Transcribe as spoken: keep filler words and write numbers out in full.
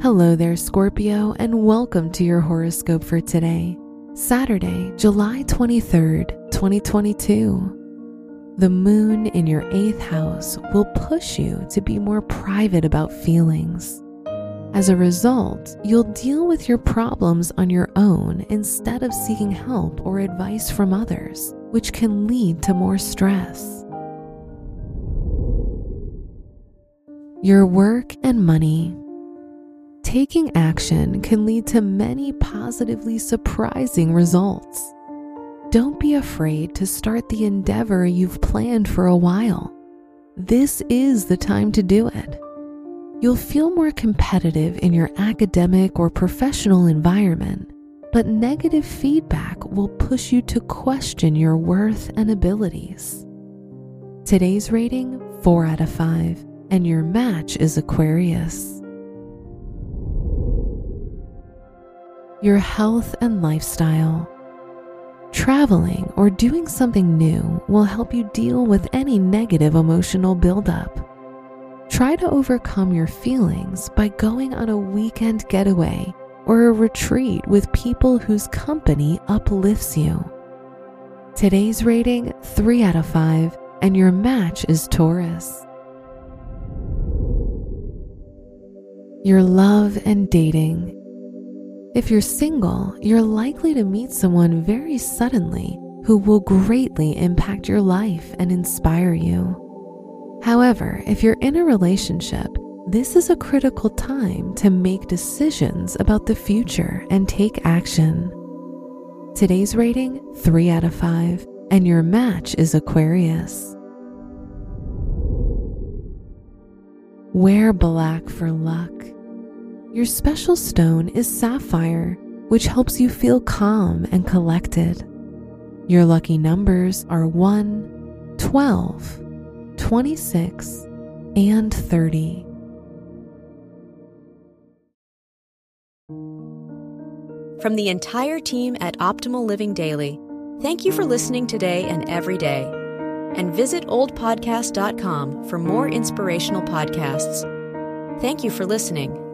Hello there, Scorpio, and welcome to your horoscope for today, Saturday, July twenty-third, twenty twenty-two. The moon in your eighth house will push you to be more private about feelings. As a result, you'll deal with your problems on your own instead of seeking help or advice from others, which can lead to more stress. Your work and money. Taking action can lead to many positively surprising results. Don't be afraid to start the endeavor you've planned for a while. This is the time to do it. You'll feel more competitive in your academic or professional environment, but negative feedback will push you to question your worth and abilities. Today's rating, four out of five, and your match is Aquarius. Your health and lifestyle. Traveling or doing something new will help you deal with any negative emotional buildup. Try to overcome your feelings by going on a weekend getaway or a retreat with people whose company uplifts you. Today's rating, three out of five, and your match is Taurus. Your love and dating. If you're single, you're likely to meet someone very suddenly who will greatly impact your life and inspire you. However, if you're in a relationship, this is a critical time to make decisions about the future and take action. Today's rating, three out of five, and your match is Aquarius. Wear black for luck. Your special stone is sapphire, which helps you feel calm and collected. Your lucky numbers are one, twelve, twenty-six, and thirty. From the entire team at Optimal Living Daily, thank you for listening today and every day. And visit old podcast dot com for more inspirational podcasts. Thank you for listening.